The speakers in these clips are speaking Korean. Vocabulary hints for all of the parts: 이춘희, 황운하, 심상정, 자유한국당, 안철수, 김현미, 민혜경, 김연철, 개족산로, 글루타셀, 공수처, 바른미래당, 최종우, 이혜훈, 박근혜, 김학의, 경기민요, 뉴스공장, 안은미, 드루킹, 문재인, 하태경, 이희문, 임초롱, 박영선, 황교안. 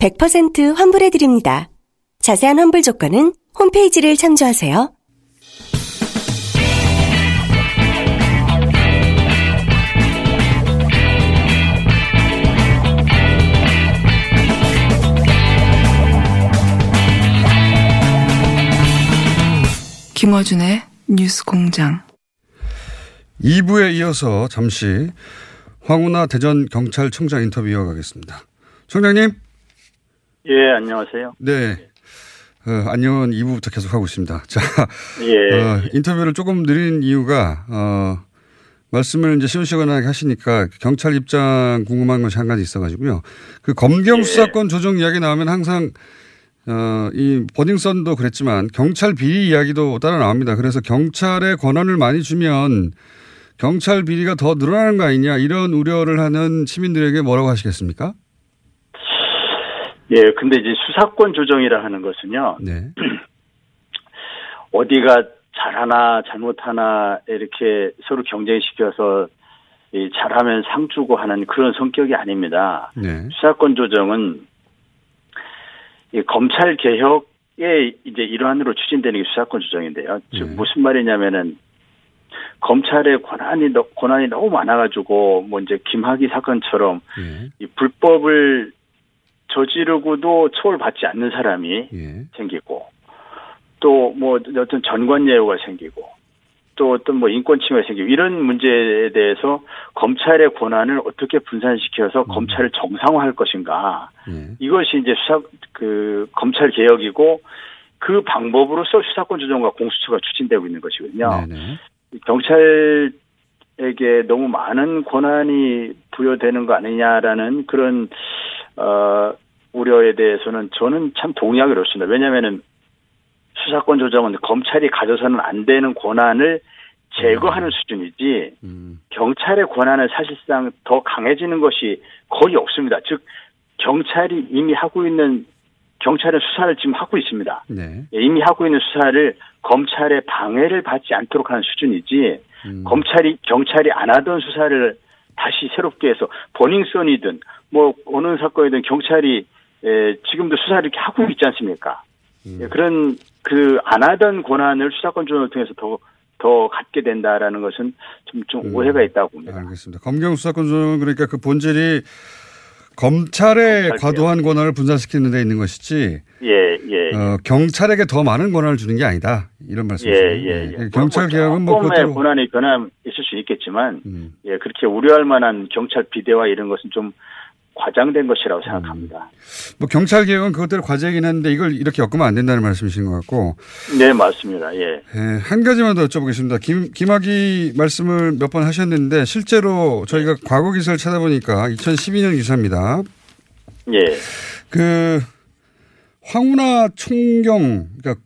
100% 환불해드립니다. 자세한 환불 조건은 홈페이지를 참조하세요. 김어준의 뉴스공장 2부에 이어서 잠시 황운하 대전경찰청장 인터뷰 이어가겠습니다. 청장님. 예, 안녕하세요. 네. 안녕은 2부부터 계속하고 있습니다. 자, 예. 인터뷰를 조금 느린 이유가, 말씀을 이제 시원시원하게 하시니까 경찰 입장 궁금한 것이 한 가지 있어가지고요. 그 검경 수사권 조정 이야기 나오면 항상, 이 버닝썬도 그랬지만 경찰 비리 이야기도 따라 나옵니다. 그래서 경찰에 권한을 많이 주면 경찰 비리가 더 늘어나는 거 아니냐 이런 우려를 하는 시민들에게 뭐라고 하시겠습니까? 예, 근데 이제 수사권 조정이라 하는 것은요. 네. 어디가 잘하나 잘못하나 이렇게 서로 경쟁시켜서 잘하면 상 주고 하는 그런 성격이 아닙니다. 네. 수사권 조정은 이 검찰 개혁의 이제 일환으로 추진되는 게 수사권 조정인데요. 즉 무슨 말이냐면은 검찰의 권한이 너무 많아가지고 뭐 이제 김학의 사건처럼 이 불법을 저지르고도 처벌받지 않는 사람이 생기고 또 뭐 어떤 전관예우가 생기고 또 어떤 뭐 인권침해가 생기고 이런 문제에 대해서 검찰의 권한을 어떻게 분산시켜서 검찰을 정상화할 것인가 이것이 이제 검찰 개혁이고 그 방법으로서 수사권 조정과 공수처가 추진되고 있는 것이거든요. 네네. 경찰에게 너무 많은 권한이 부여되는 거 아니냐라는 그런 우려에 대해서는 저는 참 동의하기 어렵습니다. 왜냐하면은 수사권 조정은 검찰이 가져서는 안 되는 권한을 제거하는 수준이지 경찰의 권한은 사실상 더 강해지는 것이 거의 없습니다. 즉 경찰이 이미 하고 있는 경찰은 수사를 지금 하고 있습니다. 네. 이미 하고 있는 수사를 검찰의 방해를 받지 않도록 하는 수준이지 경찰이 안 하던 수사를 다시 새롭게 해서 버닝썬이든 뭐 어느 사건이든 경찰이 지금도 수사를 이렇게 하고 있지 않습니까? 그런 그 안 하던 권한을 수사권 조정을 통해서 더 갖게 된다라는 것은 좀 오해가 있다고 봅니다. 알겠습니다. 검경 수사권 조정은 그러니까 그 본질이 검찰의 과도한 권한을 분산시키는 데 있는 것이지 경찰에게 더 많은 권한을 주는 게 아니다. 이런 말씀이시죠. 경찰 개혁은 뭐 조금의 권한이 변함 있을 수 있겠지만 그렇게 우려할 만한 경찰 비대화 이런 것은 좀 과장된 것이라고 생각합니다. 뭐 경찰 개혁은 그것대로 과제이긴 한데 이걸 이렇게 엮으면 안 된다는 말씀이신 것 같고. 네, 맞습니다. 예. 예, 한 가지만 더 여쭤보겠습니다. 김학의 말씀을 몇 번 하셨는데 실제로 저희가 과거 기사를 찾아보니까 2012년 기사입니다. 예. 그 황운하 총경, 그러니까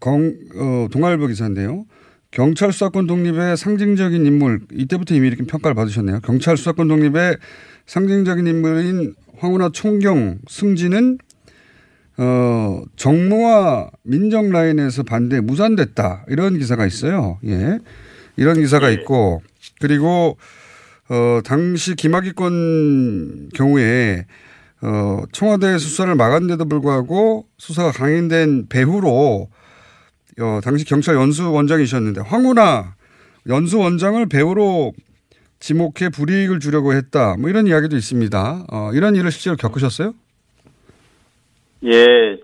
동아일보 기사인데요. 경찰 수사권 독립의 상징적인 인물, 이때부터 이미 이렇게 평가를 받으셨네요. 경찰 수사권 독립의 상징적인 인물인 황운하 총경 승진은 정무와 민정 라인에서 반대 무산됐다 이런 기사가 있어요. 예, 이런 기사가 있고 그리고 당시 김학의권 경우에 청와대에서 수사를 막았는데도 불구하고 수사가 강행된 배후로 당시 경찰 연수원장이셨는데 황운하 연수원장을 배후로 지목해 불이익을 주려고 했다. 뭐 이런 이야기도 있습니다. 이런 일을 실제로 겪으셨어요? 예,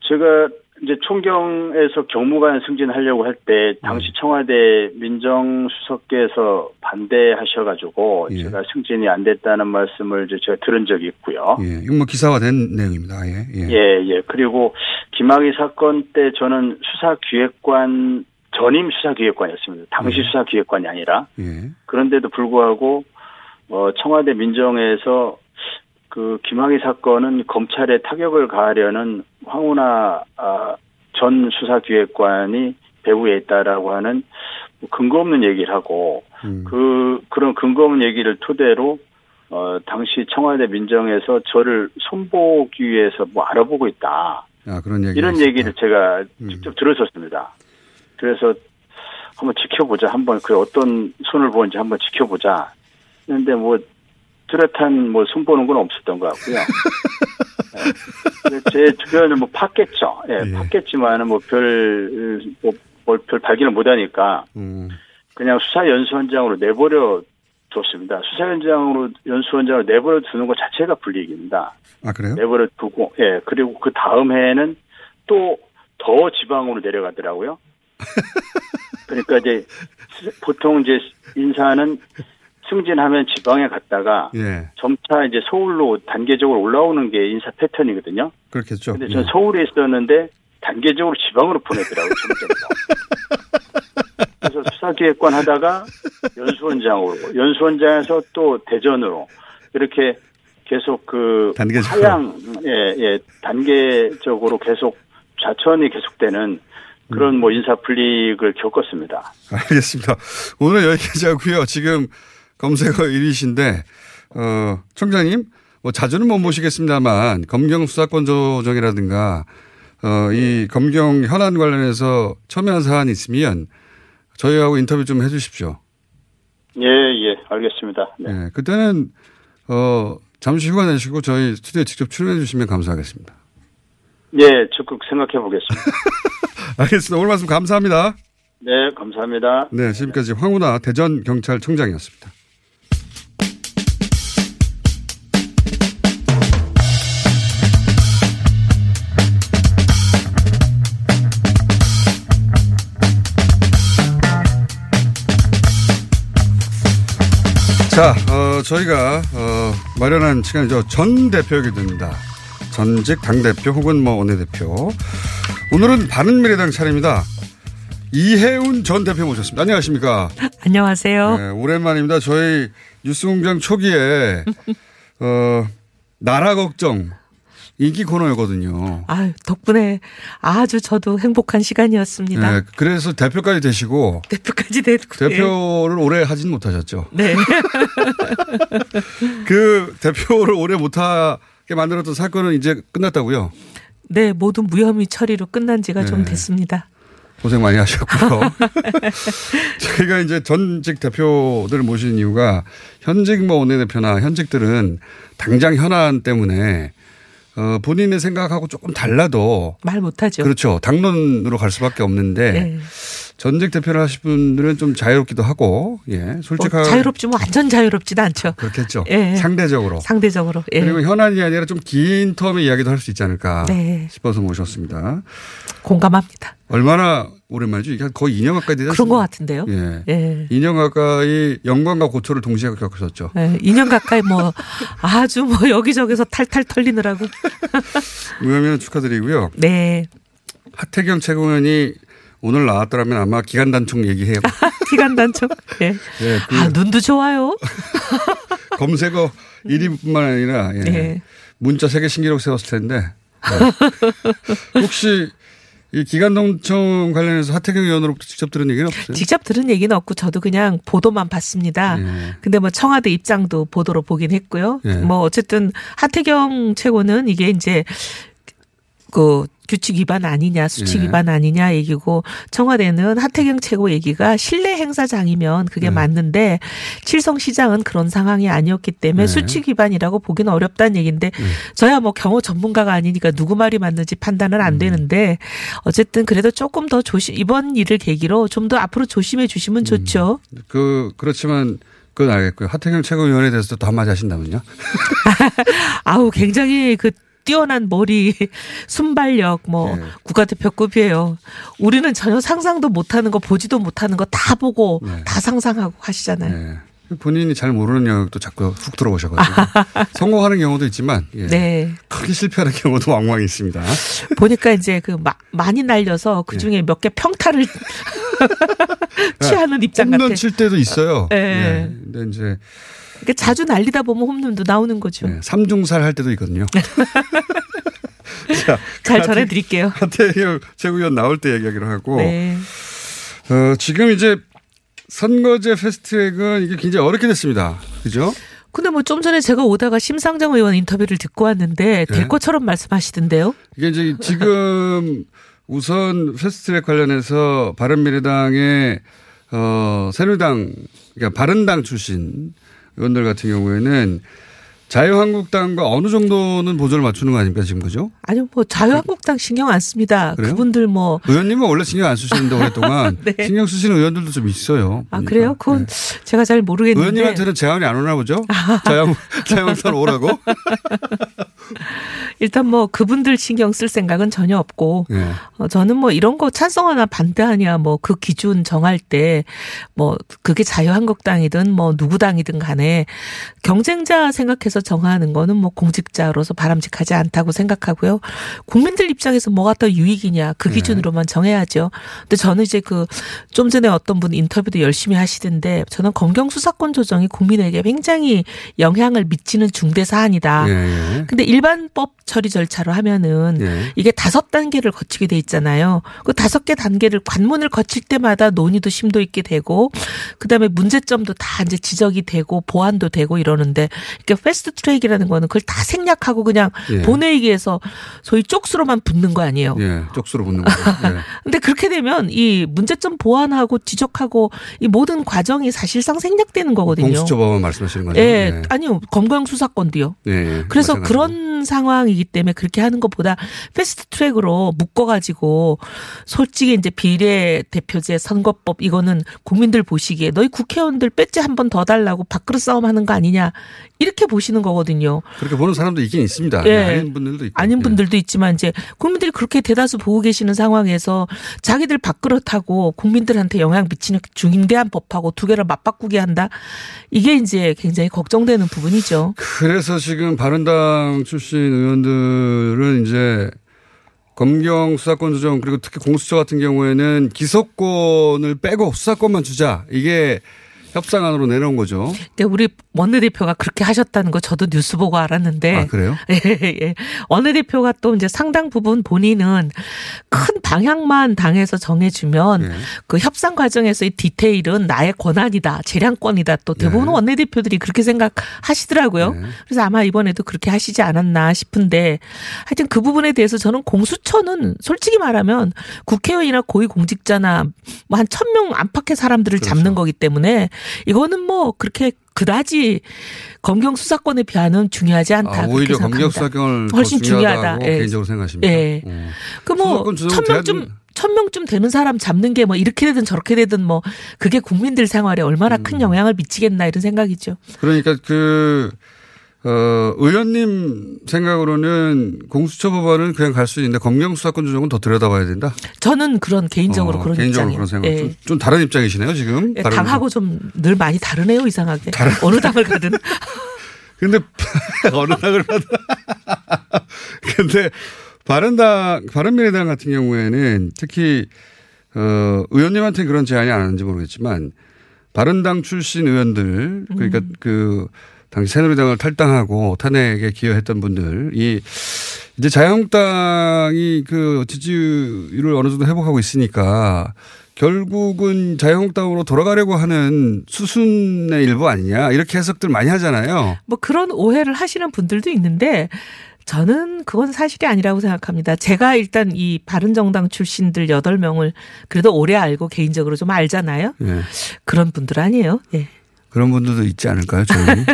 제가 이제 총경에서 경무관 승진하려고 할 때 당시 청와대 민정수석께서 반대하셔가지고 제가 승진이 안 됐다는 말씀을 제가 들은 적이 있고요. 예, 이건 뭐 기사화된 내용입니다. 예. 그리고 김학의 사건 때 저는 수사기획관 전임 수사기획관이었습니다. 당시 수사기획관이 아니라. 그런데도 불구하고 청와대 민정에서 그 김학의 사건은 검찰에 타격을 가하려는 황운하 전 수사기획관이 배후에 있다라고 하는 근거 없는 얘기를 하고 그런 근거 없는 얘기를 토대로 당시 청와대 민정에서 저를 손보기 위해서 뭐 알아보고 있다. 아, 그런 얘기 이런 있었다. 얘기를 제가 직접 들었었습니다. 그래서 한번 지켜보자. 한번 그 어떤 손을 보는지 한번 지켜보자. 그런데 뭐 뚜렷한 뭐 손보는 건 없었던 것 같고요. 네. 제 주변을 뭐 팠겠죠. 예, 팠겠지만은 별 발견을 못하니까 그냥 수사 연수원장으로 내버려 뒀습니다. 수사 연수원장으로 내버려 두는 것 자체가 불이익입니다. 아, 그래요? 내버려 두고, 예, 그리고 그 다음 해에는 또 더 지방으로 내려가더라고요. 그러니까 이제 보통 이제 인사는 승진하면 지방에 갔다가 예. 점차 이제 서울로 단계적으로 올라오는 게 인사 패턴이거든요. 그렇겠죠. 근데 저는 예. 서울에 있었는데 단계적으로 지방으로 보내더라고요. 그래서 수사기획관 하다가 연수원장으로, 연수원장에서 또 대전으로 이렇게 계속 그 단계적으로. 하향, 예, 단계적으로 계속 좌천이 계속되는. 그런 뭐 인사 불이익을 겪었습니다. 알겠습니다. 오늘 여기까지 하고요. 지금 검색어 1위신데 총장님 뭐 자주는 못 모시겠습니다만 검경 수사권 조정이라든가 이 검경 현안 관련해서 첨예한 사안이 있으면 저희하고 인터뷰 좀 해 주십시오. 예, 알겠습니다. 네. 네, 그때는 잠시 휴가 내시고 저희 스튜디오에 직접 출연해 주시면 감사하겠습니다. 예, 적극 생각해 보겠습니다. 알겠습니다. 오늘 말씀 감사합니다. 네, 감사합니다. 네, 지금까지 황운하 대전경찰청장이었습니다. 자, 저희가 마련한 시간이죠. 전 대표에게 됩니다. 전직 당대표 혹은 뭐 원내대표. 오늘은 바른미래당 차례입니다. 이혜훈 전 대표 모셨습니다. 안녕하십니까? 안녕하세요. 네, 오랜만입니다. 저희 뉴스공장 초기에 나라 걱정 인기 코너였거든요. 아, 덕분에 아주 저도 행복한 시간이었습니다. 네, 그래서 대표까지 되시고. 대표까지 됐고. 대표를 오래 하진 못하셨죠. 네. 그 대표를 오래 못하 만들었던 사건은 이제 끝났다고요? 네, 모두 무혐의 처리로 끝난 지가 네. 좀 됐습니다. 고생 많이 하셨고요. 저희가 이제 전직 대표들을 모시는 이유가 현직 뭐 원내대표나 현직들은 당장 현안 때문에 본인의 생각하고 조금 달라도 말 못하죠. 그렇죠. 당론으로 갈 수밖에 없는데 네. 전직 대표를 하신 분들은 좀 자유롭기도 하고, 예, 솔직하게 자유롭지 뭐 완전 자유롭지는 않죠. 그렇겠죠. 예. 상대적으로. 예. 그리고 현안이 아니라 좀 긴 텀의 이야기도 할 수 있지 않을까 네. 싶어서 모셨습니다. 공감합니다. 얼마나 오랜만이죠? 이게 거의 2년 가까이 되지 않습니까? 그런 것 같은데요. 예. 예. 2년 가까이 영광과 고초를 동시에 겪으셨죠. 예. 2년 가까이 뭐 아주 뭐 여기저기서 탈탈 털리느라고. 무혐의는 축하드리고요. 네. 하태경 최고위원이 오늘 나왔더라면 아마 기간 단축 얘기해요. 기간 단축. 예. 예, 그 아, 눈도 좋아요. 검색어 1위뿐만 아니라 예. 예. 문자 세계 신기록 세웠을 텐데. 네. 혹시 이 기간 단축 관련해서 하태경 의원으로부터 직접 들은 얘기는 없어요? 직접 들은 얘기는 없고 저도 그냥 보도만 봤습니다. 예. 근데 뭐 청와대 입장도 보도로 보긴 했고요. 예. 뭐 어쨌든 하태경 최고는 이게 이제 그 규칙 위반 아니냐 수칙 위반 아니냐 얘기고 청와대는 하태경 최고 얘기가 실내 행사장이면 그게 맞는데 칠성시장은 그런 상황이 아니었기 때문에 수칙 위반이라고 보기는 어렵다는 얘기인데 저야 뭐 경호 전문가가 아니니까 누구 말이 맞는지 판단은 안 되는데 어쨌든 그래도 조금 더 이번 일을 계기로 좀 더 앞으로 조심해 주시면 좋죠. 그렇지만 그건 알겠고요. 하태경 최고위원에 대해서도 또 한마디 하신다면요. 아우 굉장히 뛰어난 머리, 순발력, 뭐, 네. 국가대표급이에요. 우리는 전혀 상상도 못하는 거, 보지도 못하는 거 다 보고, 네. 다 상상하고 하시잖아요. 네. 본인이 잘 모르는 영역도 자꾸 훅 들어오셔가지고. 성공하는 경우도 있지만, 예. 네. 크게 실패하는 경우도 왕왕 있습니다. 보니까 이제 많이 날려서 그 중에 네. 몇 개 평타를 취하는 입장 같아요. 홈런 칠 때도 있어요. 네. 네. 근데 이제, 그러니까 자주 날리다 보면 홈런도 나오는 거죠. 네, 삼중살 할 때도 있거든요. 자, 잘 전해드릴게요. 하태경 최고위원 나올 때 얘기하기로 하고. 네. 지금 이제 선거제 패스트트랙은 이게 굉장히 어렵게 됐습니다. 그죠? 근데 뭐 좀 전에 제가 오다가 심상정 의원 인터뷰를 듣고 왔는데 될 네. 것처럼 말씀하시던데요. 이게 이제 지금 우선 패스트트랙 관련해서 바른미래당의 새누리당, 그러니까 바른당 출신 의원들 같은 경우에는 자유한국당과 어느 정도는 보조를 맞추는 거 아닙니까 지금 그죠? 아니요, 뭐 자유한국당 신경 안 씁니다. 그래요? 그분들 뭐 의원님은 원래 신경 안 쓰시는데 오랫동안 네. 신경 쓰시는 의원들도 좀 있어요. 보니까. 아 그래요? 그건 네. 제가 잘 모르겠는데 의원님한테는 제안이 안 오나 보죠? 자유한국당 오라고? 일단 뭐 그분들 신경 쓸 생각은 전혀 없고 네. 저는 뭐 이런 거 찬성하나 반대하냐 뭐 그 기준 정할 때 뭐 그게 자유한국당이든 뭐 누구당이든 간에 경쟁자 생각해서 정하는 거는 뭐 공직자로서 바람직하지 않다고 생각하고요. 국민들 입장에서 뭐가 더 유익이냐 그 기준으로만 네. 정해야죠. 근데 저는 이제 그 좀 전에 어떤 분 인터뷰도 열심히 하시던데 저는 검경 수사권 조정이 국민에게 굉장히 영향을 미치는 중대 사안이다. 네. 근데 일반법 처리 절차로 하면은 네. 이게 5단계를 거치게 돼 있잖아요. 그 5개 단계를 관문을 거칠 때마다 논의도 심도 있게 되고 그다음에 문제점도 다 이제 지적이 되고 보완도 되고 이러는데 이게 패스트 트랙이라는 거는 그걸 다 생략하고 그냥 예. 본회의에서 소위 쪽수로만 붙는 거 아니에요. 예. 쪽수로 붙는 거죠. 예. 근데 그렇게 되면 이 문제점 보완하고 지적하고 이 모든 과정이 사실상 생략되는 거거든요. 공수처 법안 말씀하시는 거죠. 예. 예. 아니요. 검경 수사권도요. 예. 그래서 마찬가지로. 그런 상황이기 때문에 그렇게 하는 것보다 패스트트랙으로 묶어가지고 솔직히 이제 비례대표제 선거법 이거는 국민들 보시기에 너희 국회의원들 배지 한 번 더 달라고 밥그릇 싸움하는 거 아니냐 이렇게 보시는 거거든요. 그렇게 보는 사람도 있긴 있습니다. 예. 아닌 분들도 있고. 아닌 분들도 예. 있지만 이제 국민들이 그렇게 대다수 보고 계시는 상황에서 자기들 밥그릇하고 국민들한테 영향 미치는 중대한 법하고 두 개를 맞바꾸게 한다. 이게 이제 굉장히 걱정되는 부분이죠. 그래서 지금 바른당 출신 의원들은 이제 검경 수사권 조정 그리고 특히 공수처 같은 경우에는 기소권을 빼고 수사권만 주자. 이게 협상안으로 내려온 거죠. 근데 우리 원내대표가 그렇게 하셨다는 거 저도 뉴스 보고 알았는데. 아, 그래요? 예. 원내대표가 또 이제 상당 부분 본인은 큰 방향만 당에서 정해주면 예. 그 협상 과정에서의 디테일은 나의 권한이다, 재량권이다 또 대부분 예. 원내대표들이 그렇게 생각하시더라고요. 예. 그래서 아마 이번에도 그렇게 하시지 않았나 싶은데 하여튼 그 부분에 대해서 저는 공수처는 솔직히 말하면 국회의원이나 고위공직자나 뭐 한 1,000명 안팎의 사람들을 그렇죠. 잡는 거기 때문에 이거는 뭐 그렇게 그다지 검경 수사권에 비하는 중요하지 않다. 아, 오히려 검경 수사권을 훨씬 중요하다고 예. 개인적으로 생각하십니다. 예. 그 뭐 1,000명쯤 되는 사람 잡는 게 뭐 이렇게 되든 저렇게 되든 뭐 그게 국민들 생활에 얼마나 큰 영향을 미치겠나 이런 생각이죠. 그러니까 그 의원님 생각으로는 공수처 법안은 그냥 갈 수 있는데 검경 수사권 조정은 더 들여다봐야 된다. 저는 그런 개인적으로 그런 개인적으로 입장이에요. 그런 생각. 예. 좀 다른 입장이시네요 지금. 예, 당하고 좀 늘 많이 다르네요 이상하게. 어느 당을 가든. 근데 어느 당을 가든. 근데 바른미래당 같은 경우에는 특히 의원님한테 그런 제안이 안 하는지 모르겠지만 바른당 출신 의원들 그러니까 그. 당시 새누리당을 탈당하고 탄핵에 기여했던 분들이 이제 자유한국당이 그 지지율을 어느 정도 회복하고 있으니까 결국은 자유한국당으로 돌아가려고 하는 수순의 일부 아니냐 이렇게 해석들 많이 하잖아요. 뭐 그런 오해를 하시는 분들도 있는데 저는 그건 사실이 아니라고 생각합니다. 제가 일단 이 바른정당 출신들 8명을 그래도 오래 알고 개인적으로 좀 알잖아요. 예. 그런 분들 아니에요. 예. 그런 분들도 있지 않을까요, 저희는?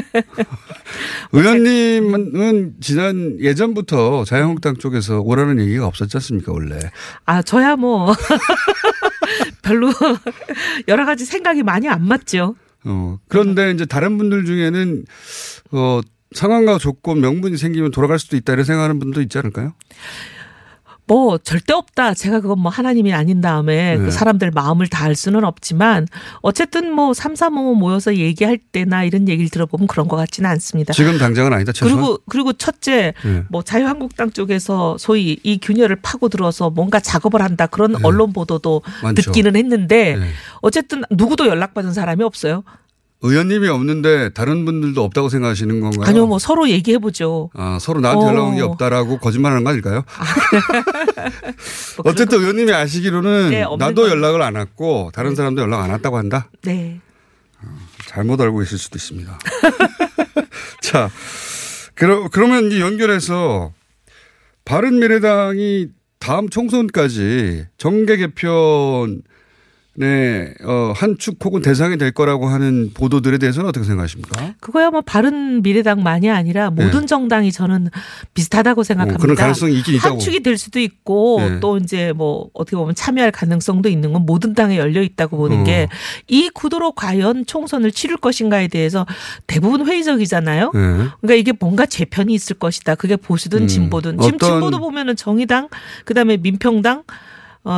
의원님은 지난 예전부터 자유한국당 쪽에서 오라는 얘기가 없었지 않습니까, 원래? 아, 저야 뭐 별로 여러 가지 생각이 많이 안 맞죠. 그런데 이제 다른 분들 중에는 상황과 조건, 명분이 생기면 돌아갈 수도 있다 이런 생각하는 분도 있지 않을까요? 뭐 절대 없다. 제가 그건 뭐 하나님이 아닌 다음에 네. 그 사람들 마음을 다 알 수는 없지만 어쨌든 뭐 3, 4, 5 모여서 얘기할 때나 이런 얘기를 들어보면 그런 것 같지는 않습니다. 지금 당장은 아니다. 최소한. 그리고 첫째 네. 뭐 자유한국당 쪽에서 소위 이 균열을 파고들어서 뭔가 작업을 한다. 그런 네. 언론 보도도 많죠. 듣기는 했는데 네. 어쨌든 누구도 연락받은 사람이 없어요. 의원님이 없는데 다른 분들도 없다고 생각하시는 건가요? 아니요. 뭐 서로 얘기해보죠. 아, 서로 나한테 연락 온 게 없다라고 거짓말하는 거 아닐까요? 뭐 어쨌든 의원님이 아시기로는 네, 나도 연락을 안 왔고 다른 사람도 연락 안 왔다고 한다? 네. 잘못 알고 계실 수도 있습니다. 자, 그러면 연결해서 바른미래당이 다음 총선까지 정계 개편 네, 한 축 혹은 대상이 될 거라고 하는 보도들에 대해서는 어떻게 생각하십니까? 그거야 뭐 바른미래당만이 아니라 모든 네. 정당이 저는 비슷하다고 생각합니다. 그런 가능성이 있긴 있다고. 한 축이 될 수도 있고 네. 또 이제 뭐 어떻게 보면 참여할 가능성도 있는 건 모든 당에 열려 있다고 보는 게 이 구도로 과연 총선을 치를 것인가에 대해서 대부분 회의적이잖아요. 네. 그러니까 이게 뭔가 재편이 있을 것이다. 그게 보수든 진보든. 지금 진보도 보면은 정의당, 그다음에 민평당,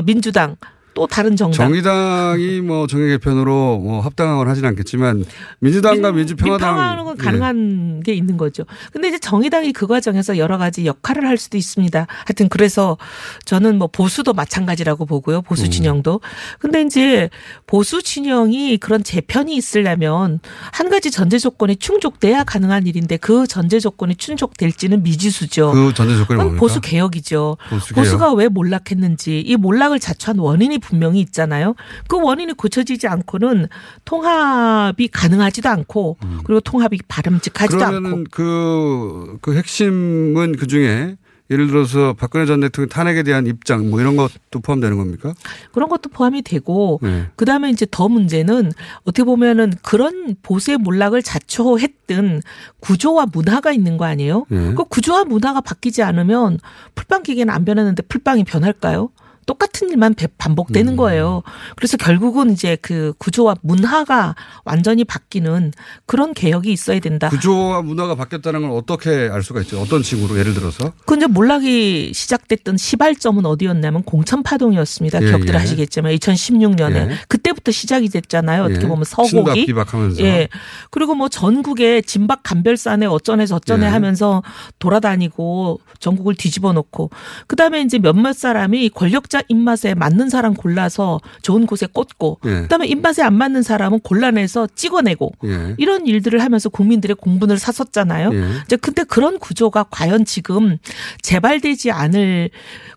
민주당. 또 다른 정당. 정의당이 뭐 정의 개편으로 뭐 합당을 하진 않겠지만 민주당과 민주평화당. 민평화하는 건 가능한 예. 게 있는 거죠. 근데 이제 정의당이 그 과정에서 여러 가지 역할을 할 수도 있습니다. 하여튼 그래서 저는 뭐 보수도 마찬가지라고 보고요. 보수 진영도. 근데 이제 보수 진영이 그런 재편이 있으려면 한 가지 전제 조건이 충족돼야 가능한 일인데 그 전제 조건이 충족될지는 미지수죠. 그 전제 조건이 뭡니까? 보수 개혁이죠. 보수가 왜 몰락했는지 이 몰락을 자초한 원인이 분명히 있잖아요. 그 원인이 고쳐지지 않고는 통합이 가능하지도 않고 그리고 통합이 바람직하지도 그러면은 않고. 그러면 그 핵심은 그중에 예를 들어서 박근혜 전 대통령 탄핵에 대한 입장 뭐 이런 것도 포함되는 겁니까? 그런 것도 포함이 되고 네. 그다음에 이제 더 문제는 어떻게 보면은 그런 보수의 몰락을 자초했던 구조와 문화가 있는 거 아니에요? 네. 그 구조와 문화가 바뀌지 않으면 풀빵 기계는 안 변했는데 풀빵이 변할까요? 똑같은 일만 반복되는 거예요. 그래서 결국은 이제 그 구조와 문화가 완전히 바뀌는 그런 개혁이 있어야 된다. 구조와 문화가 바뀌었다는 건 어떻게 알 수가 있죠? 어떤 식으로 예를 들어서? 그 이제 몰락이 시작됐던 시발점은 어디였냐면 공천파동이었습니다. 예, 기억들 예. 하시겠지만 2016년에. 예. 그때부터 시작이 됐잖아요. 어떻게 보면 서곡이. 친박 비박하면서. 예. 그리고 뭐 전국에 진박 간별산에 어쩌네 저쩌네 예. 하면서 돌아다니고 전국을 뒤집어 놓고 그다음에 이제 몇몇 사람이 권력자 입맛에 맞는 사람 골라서 좋은 곳에 꽂고 예. 그다음에 입맛에 안 맞는 사람은 골라내서 찍어내고 예. 이런 일들을 하면서 국민들의 공분을 샀었잖아요. 예. 이제 근데 그런 구조가 과연 지금 재발되지 않을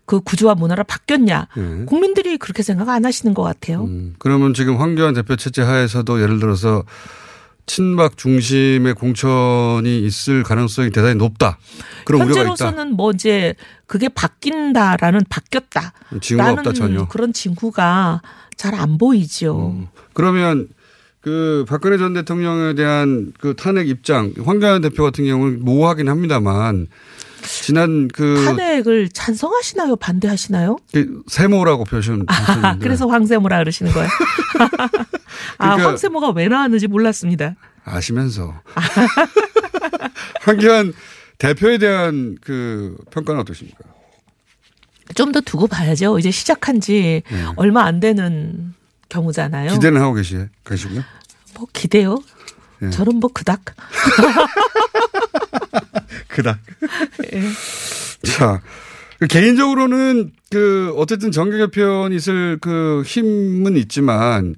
그 구조와 문화로 바뀌었냐. 예. 국민들이 그렇게 생각 안 하시는 것 같아요. 그러면 지금 황교안 대표 체제 하에서도 예를 들어서 친박 중심의 공천이 있을 가능성이 대단히 높다. 그런 우려가 있다. 현재로서는 뭐 이제 그게 바뀐다라는 바뀌었다. 징후가 없다 전혀. 그런 징후가 잘 안 보이죠. 그러면 그 박근혜 전 대통령에 대한 그 탄핵 입장 황교안 대표 같은 경우는 모호하긴 합니다만 지난 그 탄핵을 찬성하시나요? 반대하시나요? 세모라고 표현했는데. 아, 그래서 황세모라 그러시는 거예요? 아, 그러니까 황세모가 왜 나왔는지 몰랐습니다. 아시면서. 황교안 대표에 대한 그 평가는 어떠십니까? 좀 더 두고 봐야죠. 이제 시작한 지 네. 얼마 안 되는 경우잖아요. 기대는 하고 계시고요? 뭐 기대요. 네. 저는 뭐 그닥. 그닥. 네. 자, 개인적으로는 그 어쨌든 정계 개편이 있을 그 힘은 있지만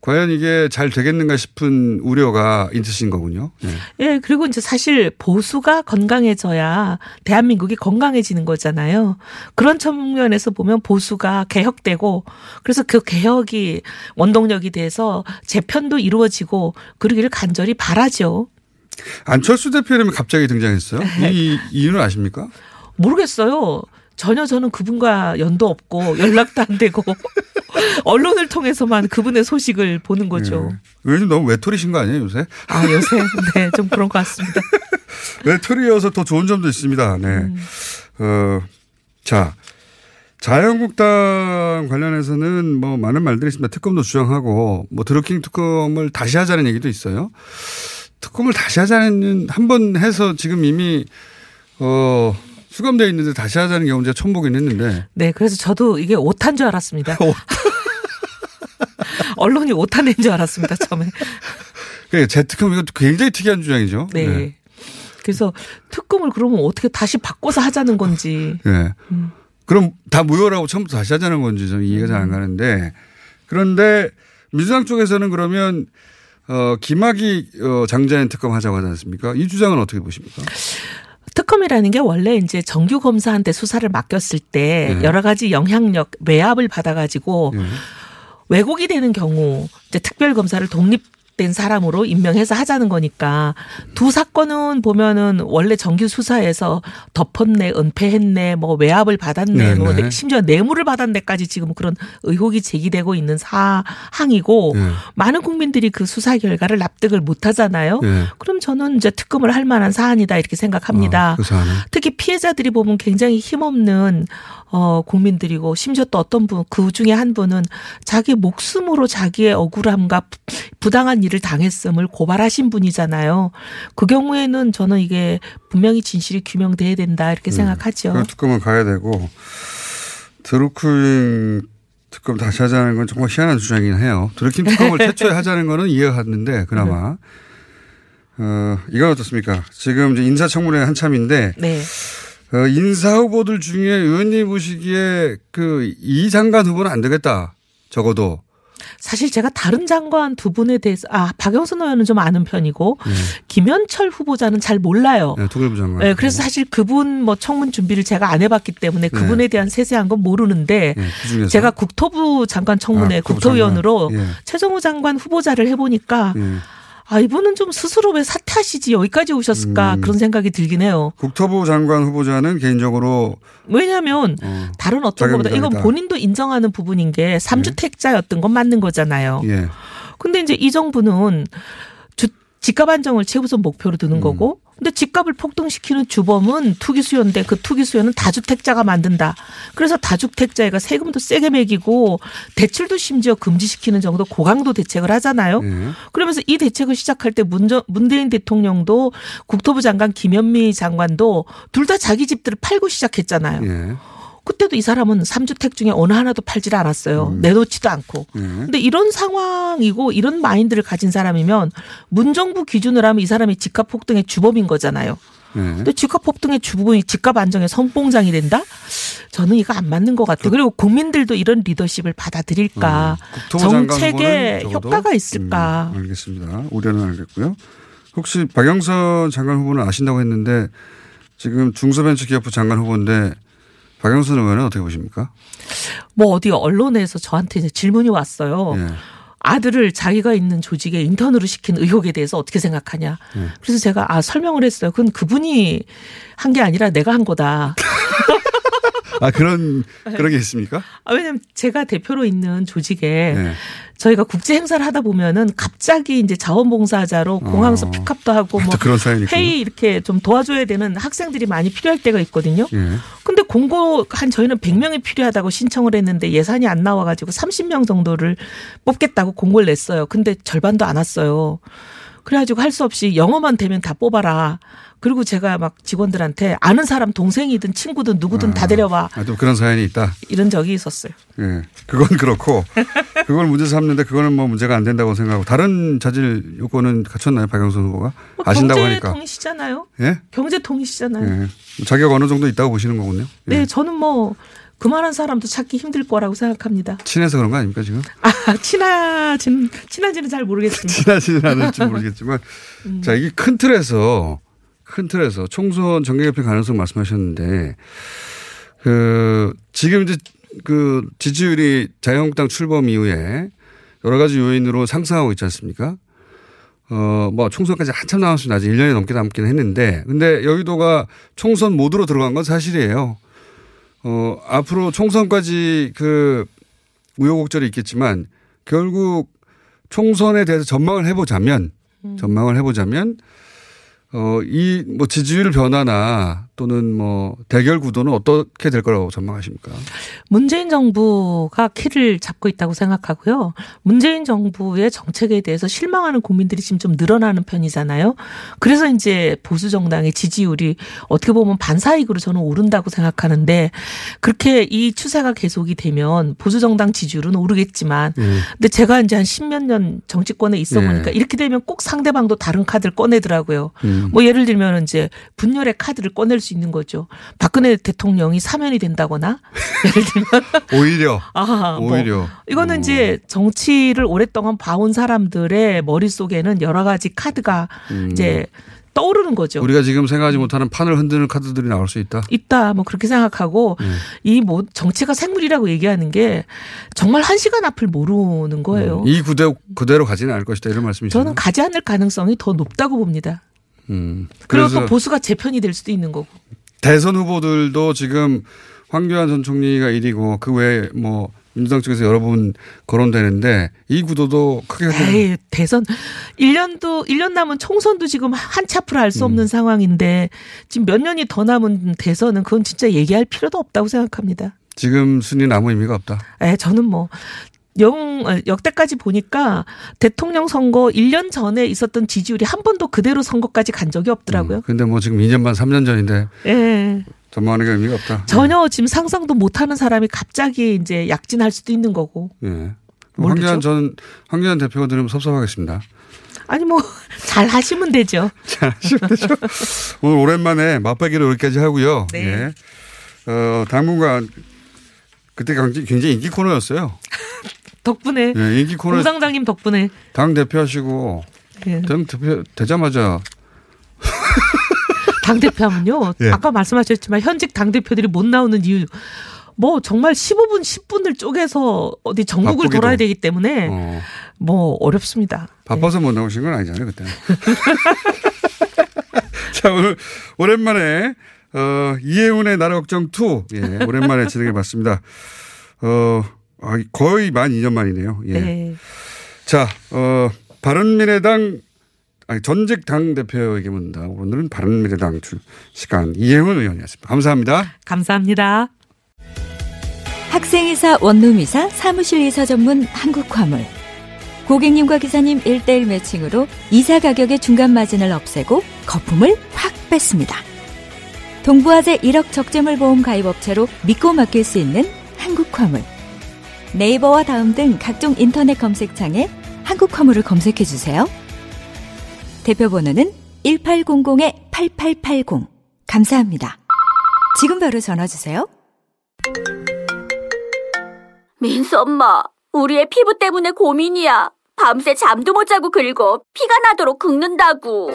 과연 이게 잘 되겠는가 싶은 우려가 있으신 거군요. 예, 네. 네, 그리고 이제 사실 보수가 건강해져야 대한민국이 건강해지는 거잖아요. 그런 측면에서 보면 보수가 개혁되고 그래서 그 개혁이 원동력이 돼서 재편도 이루어지고 그러기를 간절히 바라죠. 안철수 대표님이 갑자기 등장했어요. 이 이유는 아십니까? 모르겠어요. 전혀 저는 그분과 연도 없고 연락도 안 되고 언론을 통해서만 그분의 소식을 보는 거죠. 네. 요즘 너무 외톨이신 거 아니에요 요새? 아 요새 네, 좀 그런 것 같습니다. 외톨이여서 더 좋은 점도 있습니다. 네. 자 자유한국당 관련해서는 뭐 많은 말들이 있습니다. 특검도 주장하고 뭐 드루킹 특검을 다시 하자는 얘기도 있어요. 특검을 다시 하자는 한 번 해서 지금 이미 수감되어 있는데 다시 하자는 경우 제가 처음 보긴 했는데. 네. 그래서 저도 이게 오탄인 줄 알았습니다. 언론이 오탄인 줄 알았습니다. 처음에. 그러니까 재특검 이것도 굉장히 특이한 주장이죠. 네. 네. 그래서 특검을 그러면 어떻게 다시 바꿔서 하자는 건지. 네. 그럼 다 무효라고 처음부터 다시 하자는 건지 좀 이해가 잘 안 가는데. 그런데 민주당 쪽에서는 그러면 김학의 장자연 특검 하자고 하지 않습니까? 이 주장은 어떻게 보십니까? 특검이라는 게 원래 이제 정규 검사한테 수사를 맡겼을 때 네. 여러 가지 영향력 외압을 받아가지고 네. 왜곡이 되는 경우 이제 특별 검사를 독립된 사람으로 임명해서 하자는 거니까 두 사건은 보면은 원래 정규 수사에서 덮었네, 은폐했네, 뭐 외압을 받았네, 네. 뭐 심지어 뇌물을 받았네까지 지금 그런 의혹이 제기되고 있는 사항이고 네. 많은 국민들이 그 수사 결과를 납득을 못 하잖아요. 네. 그럼 저는 이제 특검을 할 만한 사안이다 이렇게 생각합니다. 그 사안은. 특히 피해자들이 보면 굉장히 힘없는 국민들이고 심지어 또 어떤 분 그 중에 한 분은 자기 목숨으로 자기의 억울함과 부당한 일을 당했음을 고발하신 분이잖아요. 그 경우에는 저는 이게 분명히 진실이 규명돼야 된다 이렇게 생각하죠. 그 특검은 가야 되고 드루킹 특검 다시 하자는 건 정말 희한한 주장이긴 해요. 드루킹 특검을 태초에 하자는 거는 이해하는데 그나마 이건 어떻습니까? 지금 이제 인사청문회 한참인데. 네. 인사 후보들 중에 의원님 보시기에 그 이 장관 후보는 안 되겠다. 적어도. 사실 제가 다른 장관 두 분에 대해서 박영선 의원은 좀 아는 편이고 네. 김연철 후보자는 잘 몰라요. 네, 통일부 장관. 네, 그래서 사실 그분 뭐 청문 준비를 제가 안 해봤기 때문에 그분에 네. 대한 세세한 건 모르는데 네, 그 제가 국토부 장관 청문회 국토위원으로 장관. 네. 최종우 장관 후보자를 해보니까 네. 이분은 좀 스스로 왜 사퇴하시지 여기까지 오셨을까 그런 생각이 들긴 해요. 국토부 장관 후보자는 개인적으로. 왜냐하면 다른 어떤 것보다 이건 본인도 인정하는 부분인 게 3주택자였던 건 맞는 거잖아요. 그런데 예. 이제 이 정부는 집값 안정을 최우선 목표로 두는 거고 근데 집값을 폭등시키는 주범은 투기수요인데 그 투기수요는 다주택자가 만든다. 그래서 다주택자가 세금도 세게 매기고 대출도 심지어 금지시키는 정도 고강도 대책을 하잖아요. 그러면서 이 대책을 시작할 때 문재인 대통령도 국토부 장관 김현미 장관도 둘 다 자기 집들을 팔고 시작했잖아요. 그때도 이 사람은 3주택 중에 어느 하나도 팔질 않았어요. 내놓지도 않고. 그런데 이런 상황이고 이런 마인드를 가진 사람이면 문정부 기준으로 하면 이 사람이 집값 폭등의 주범인 거잖아요. 근데 집값 폭등의 주범이 집값 안정의 선봉장이 된다? 저는 이거 안 맞는 것 같아요. 그리고 국민들도 이런 리더십을 받아들일까. 정책에 효과가 있을까. 알겠습니다. 우려는 알겠고요. 혹시 박영선 장관 후보는 아신다고 했는데 지금 중소벤처기업부 장관 후보인데 박영선 의원은 어떻게 보십니까? 뭐 어디 언론에서 저한테 이제 질문이 왔어요. 예. 아들을 자기가 있는 조직에 인턴으로 시킨 의혹에 대해서 어떻게 생각하냐. 그래서 제가 설명을 했어요. 그건 그분이 한 게 아니라 내가 한 거다. 그런 게 있습니까? 왜냐면 제가 대표로 있는 조직에 네. 저희가 국제 행사를 하다 보면은 갑자기 이제 자원봉사자로 공항에서 픽업도 하고 뭐 회의 이렇게 좀 도와줘야 되는 학생들이 많이 필요할 때가 있거든요. 근데 공고한 저희는 100명이 필요하다고 신청을 했는데 예산이 안 나와가지고 30명 정도를 뽑겠다고 공고를 냈어요. 근데 절반도 안 왔어요. 그래가지고 할 수 없이 영어만 되면 다 뽑아라. 그리고 제가 막 직원들한테 아는 사람 동생이든 친구든 누구든 다 데려와. 또 그런 사연이 있다. 이런 적이 있었어요. 예, 그건 그렇고 그걸 문제 삼는데 그거는 뭐 문제가 안 된다고 생각하고 다른 자질 요건은 갖췄나요? 박영선 후보가 아신다고 하니까. 경제통이시잖아요. 예, 경제통이시잖아요. 예. 자격 어느 정도 있다고 보시는 거군요. 예. 네, 저는 뭐. 그만한 사람도 찾기 힘들 거라고 생각합니다. 친해서 그런 거 아닙니까 지금? 친하지는 잘 모르겠습니다. 친하지는 않을지 모르겠지만 자 이게 큰 틀에서 총선 정계개편 가능성 말씀하셨는데 그 지금 이제 그 지지율이 자유한국당 출범 이후에 여러 가지 요인으로 상승하고 있지 않습니까? 뭐 총선까지 한참 남았습니다. 아직 1년이 넘게 남긴 했는데 근데 여의도가 총선 모드로 들어간 건 사실이에요. 앞으로 총선까지 그 우여곡절이 있겠지만 결국 총선에 대해서 전망을 해보자면 이 뭐 지지율 변화나 또는 뭐 대결 구도는 어떻게 될 거라고 전망하십니까? 문재인 정부가 키를 잡고 있다고 생각하고요. 문재인 정부의 정책에 대해서 실망하는 국민들이 지금 좀 늘어나는 편이잖아요. 그래서 이제 보수 정당의 지지율이 어떻게 보면 반사익으로 저는 오른다고 생각하는데 그렇게 이 추세가 계속이 되면 보수 정당 지지율은 오르겠지만 근데 제가 이제 한 십몇 년 정치권에 있어 보니까 이렇게 되면 꼭 상대방도 다른 카드를 꺼내더라고요. 뭐 예를 들면 이제 분열의 카드를 꺼낼 수 있는 거죠. 박근혜 대통령이 사면이 된다거나 예를 들면 오히려 뭐 이거는 이제 정치를 오랫동안 봐온 사람들의 머릿속에는 여러 가지 카드가 이제 떠오르는 거죠. 우리가 지금 생각하지 못하는 판을 흔드는 카드들이 나올 수 있다. 있다. 뭐 그렇게 생각하고 이 뭐 정치가 생물이라고 얘기하는 게 정말 한 시간 앞을 모르는 거예요. 이 그대로 가지는 않을 것이다 이런 말씀이시죠. 저는 가지 않을 가능성이 더 높다고 봅니다. 그리고 또 보수가 제 편이 될 수도 있는 거고. 대선 후보들도 지금 황교안 전 총리가 1위고 그 외에 뭐 민주당 쪽에서 여러 번 거론되는데 이 구도도 크게. 에이, 대선 1년 남은 총선도 지금 한치 앞을 알 수 없는 상황인데 지금 몇 년이 더 남은 대선은 그건 진짜 얘기할 필요도 없다고 생각합니다. 지금 순위는 아무 의미가 없다. 에 저는 뭐. 역대까지 보니까 대통령 선거 1년 전에 있었던 지지율이 한 번도 그대로 선거까지 간 적이 없더라고요. 그런데 뭐 지금 2년 반 3년 전인데 예. 전망하는 게 의미가 없다. 전혀 지금 상상도 못하는 사람이 갑자기 이제 약진할 수도 있는 거고. 예. 황교안 대표가 들으면 섭섭하겠습니다. 아니 뭐 잘 하시면 되죠. 잘 하시면 되죠. 오늘 오랜만에 맛보기로 여기까지 하고요. 네. 예. 당분간 그때 굉장히 인기 코너였어요. 덕분에 네, 인기 코너 공장장님 덕분에 당 대표하시고 네. 당 대표 되자마자 당 대표하면요 네. 아까 말씀하셨지만 현직 당 대표들이 못 나오는 이유 뭐 정말 15분 10분을 쪼개서 어디 전국을 바쁘기도. 돌아야 되기 때문에 뭐 어렵습니다. 바빠서 네. 못 나오신 건 아니잖아요 그때는. 자 오늘 오랜만에 이혜훈의 나라 걱정 2 예, 오랜만에 진행해봤습니다. 거의 만 2년 만이네요. 예. 네. 자, 바른미래당 전직 당 대표에게 묻는다. 오늘은 바른미래당 시간 이혜훈 의원이었습니다. 감사합니다. 감사합니다. 학생이사 원룸이사 사무실이사 전문 한국화물 고객님과 기사님 1:1 매칭으로 이사 가격의 중간 마진을 없애고 거품을 확 뺐습니다. 동부화재 1억 적재물 보험 가입업체로 믿고 맡길 수 있는 한국화물 네이버와 다음 등 각종 인터넷 검색창에 한국화물을 검색해 주세요. 대표번호는 1800-8880 감사합니다. 지금 바로 전화 주세요. 민수 엄마, 우리의 피부 때문에 고민이야. 밤새 잠도 못 자고 긁어 피가 나도록 긁는다고.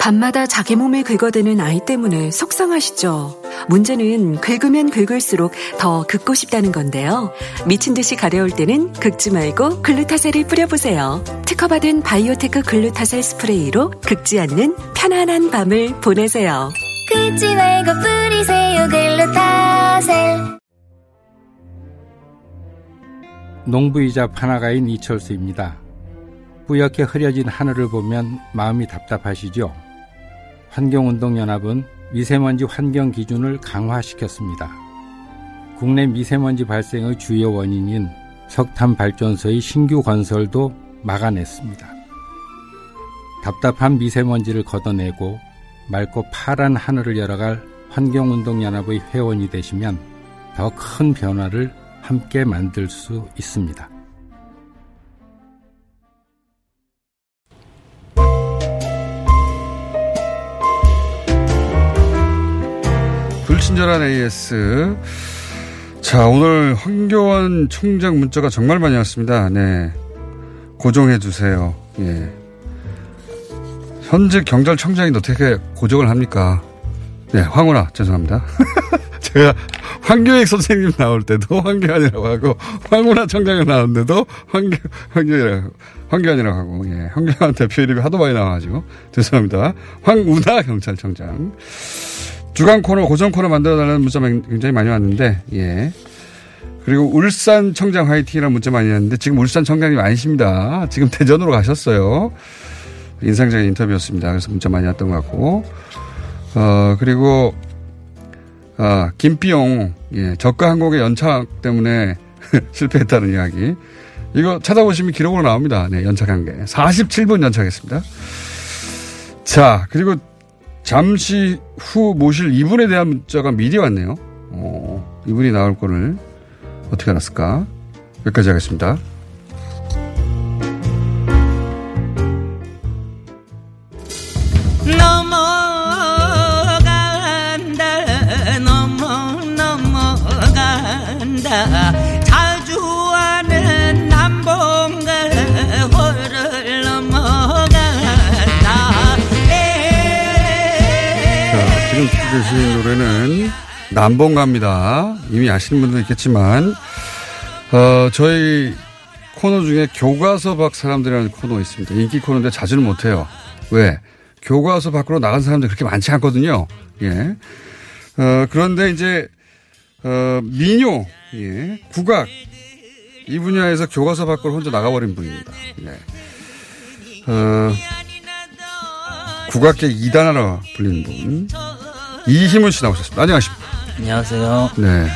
밤마다 자기 몸에 긁어대는 아이 때문에 속상하시죠. 문제는 긁으면 긁을수록 더 긁고 싶다는 건데요. 미친 듯이 가려울 때는 긁지 말고 글루타셀을 뿌려보세요. 특허받은 바이오테크 글루타셀 스프레이로 긁지 않는 편안한 밤을 보내세요. 긁지 말고 뿌리세요 글루타셀. 농부이자 판화가인 이철수입니다. 뿌옇게 흐려진 하늘을 보면 마음이 답답하시죠? 환경운동연합은 미세먼지 환경 기준을 강화시켰습니다. 국내 미세먼지 발생의 주요 원인인 석탄발전소의 신규 건설도 막아냈습니다. 답답한 미세먼지를 걷어내고 맑고 파란 하늘을 열어갈 환경운동연합의 회원이 되시면 더 큰 변화를 함께 만들 수 있습니다. 친절한 AS. 자, 오늘 황교안 총장 문자가 정말 많이 왔습니다. 네. 고정해 주세요. 예. 현직 경찰청장이 어떻게 고정을 합니까? 네, 황운하. 죄송합니다. 제가 황교익 선생님 나올 때도 황교안이라고 하고, 황운하 청장이 나오는데도 황교안이라고 하고, 예. 황교안 대표 이름이 하도 많이 나와가지고. 죄송합니다. 황운하 경찰청장. 주간 코너, 고정 코너 만들어달라는 문자 굉장히 많이 왔는데, 예. 그리고 울산 청장 화이팅이라는 문자 많이 왔는데, 지금 울산 청장님 아니십니다. 지금 대전으로 가셨어요. 인상적인 인터뷰였습니다. 그래서 문자 많이 왔던 것 같고, 그리고, 김비용, 예. 저가 항공의 연착 때문에 실패했다는 이야기. 이거 찾아보시면 기록으로 나옵니다. 네, 연착한 게. 47분 연착했습니다. 자, 그리고, 잠시 후 모실 이분에 대한 문자가 미리 왔네요. 이분이 나올 거를 어떻게 알았을까? 여기까지 하겠습니다. 너무 나 자주 하는 남봉가 호를 넘어간다. 자, 지금 들으신 노래는 남봉가입니다. 이미 아시는 분도 있겠지만 저희 코너 중에 교과서 밖 사람들이라는 코너가 있습니다. 인기 코너인데 자주는 못해요. 왜? 교과서 밖으로 나간 사람들이 그렇게 많지 않거든요. 예. 그런데 이제 민요, 예, 국악 이 분야에서 교과서 밖으로 혼자 나가버린 분입니다. 예. 국악계 2단하라 불리는 분 이희문 씨 나오셨습니다. 안녕하십니까? 안녕하세요. 네.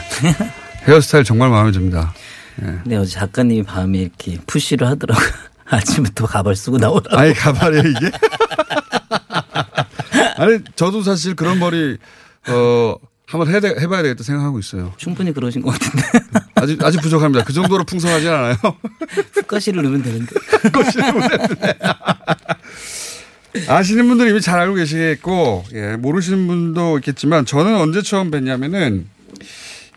헤어스타일 정말 마음에 듭니다. 네. 네, 어제 작가님이 밤에 이렇게 푸시를 하더라고요. 아침부터 가발 쓰고 나오라고. 아니, 가발이에요, 이게? 아니, 저도 사실 그런 머리, 한번 해봐야 되겠다 생각하고 있어요. 충분히 그러신 것 같은데. 아직 부족합니다. 그 정도로 풍성하지 않아요? 붓가시를 넣으면 되는데. 붓가시를 넣으면 되는데. 아시는 분들은 이미 잘 알고 계시겠고, 예, 모르시는 분도 있겠지만, 저는 언제 처음 뵀냐면은,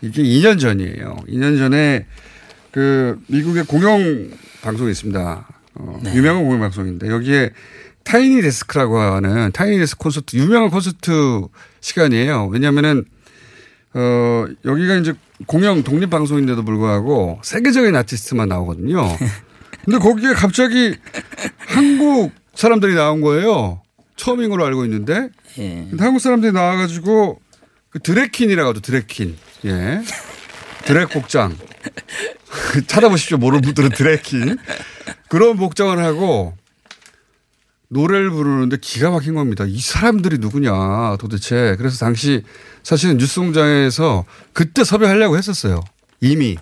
이게 2년 전이에요. 2년 전에, 미국의 공영 방송이 있습니다. 네. 유명한 공영 방송인데 여기에 타이니 데스크라고 하는 타이니 데스크 콘서트, 유명한 콘서트 시간이에요. 왜냐하면은 여기가 이제 공영 독립 방송인데도 불구하고 세계적인 아티스트만 나오거든요. 근데 거기에 갑자기 한국 사람들이 나온 거예요. 처음인 걸로 알고 있는데 근데 한국 사람들이 나와가지고 그 드래킨이라고 하죠. 드래킨. 예. 드랙 복장. 찾아보십시오. 모르는 분들은 드래킹. 그런 복장을 하고 노래를 부르는데 기가 막힌 겁니다. 이 사람들이 누구냐 도대체. 그래서 당시 사실은 뉴스공장에서 그때 섭외하려고 했었어요. 이미.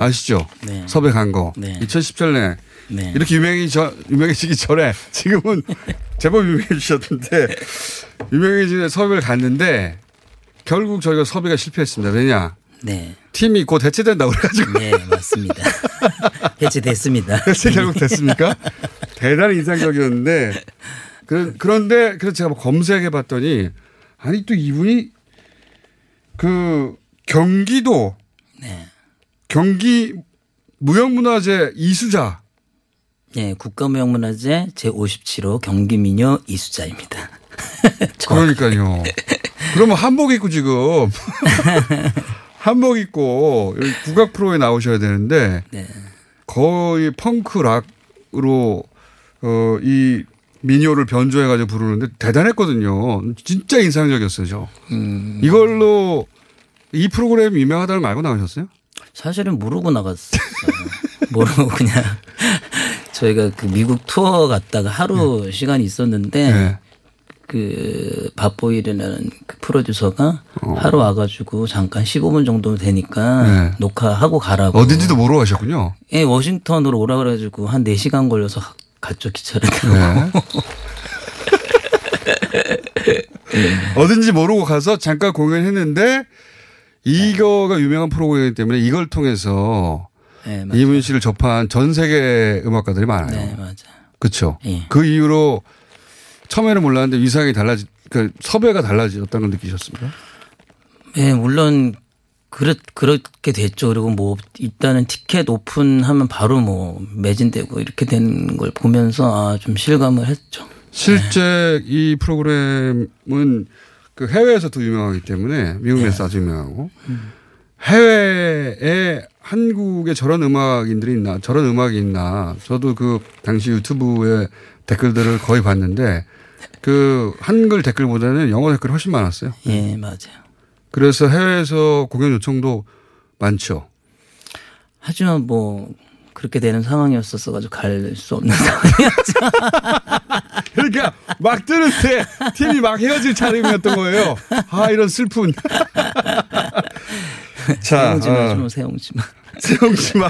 아시죠? 네. 섭외 간 거. 네. 2017년에. 네. 이렇게 유명해지기 전에 지금은 제법 유명해지셨던데 유명해지는 섭외를 갔는데 결국 저희가 섭외가 실패했습니다. 왜냐. 네. 팀이 곧 해체된다고 그래가지고. 네, 맞습니다. 해체됐습니다. 해체 결국 됐습니까? 대단히 인상적이었는데. 그런데, 그래서 제가 검색해 봤더니, 아니, 또 이분이 경기도. 네. 경기 무형문화재 이수자. 네, 국가무형문화재 제57호 경기민요 이수자입니다. 그러니까요. 그러면 한복 입고 지금. 한복 입고 여기 국악 프로에 나오셔야 되는데 네. 거의 펑크락으로 이 민요를 변조해가지고 부르는데 대단했거든요. 진짜 인상적이었어요. 저. 이걸로 이 프로그램 유명하다는 걸 알고 나오셨어요? 사실은 모르고 나갔어요. 모르고 그냥 저희가 미국 투어 갔다가 하루 네. 시간이 있었는데 네. 밥보이라는 프로듀서가 하러 와가지고 잠깐 15분 정도 되니까 네. 녹화하고 가라고. 어딘지도 모르고 가셨군요. 예, 워싱턴으로 오라 그래가지고 한 4시간 걸려서 갔죠, 기차를 타고. 네. 네. 어딘지 모르고 가서 잠깐 공연했는데 이거가 네. 유명한 프로그램이기 때문에 이걸 통해서 네, 이문 씨를 접한 전 세계 음악가들이 많아요. 네, 맞아요. 그렇죠. 네. 그 이후로 처음에는 몰랐는데 위상이 섭외가 달라졌다는 걸 느끼셨습니까? 네, 물론, 그렇게 됐죠. 그리고 일단은 티켓 오픈하면 바로 매진되고 이렇게 된 걸 보면서 좀 실감을 했죠. 실제 네. 이 프로그램은 해외에서 더 유명하기 때문에 미국에서 네. 아주 유명하고 해외에 한국에 저런 음악이 있나. 저도 당시 유튜브에 댓글들을 거의 봤는데 한글 댓글보다는 영어 댓글이 훨씬 많았어요. 예, 맞아요. 그래서 해외에서 공연 요청도 많죠. 하지만 그렇게 되는 상황이었어서 가지고 갈 수 없는 상황이었죠. 그러니까 막 뜨는 때 팀이 막 헤어질 차림이었던 거예요. 아, 이런 슬픈. 자, 세웅지마.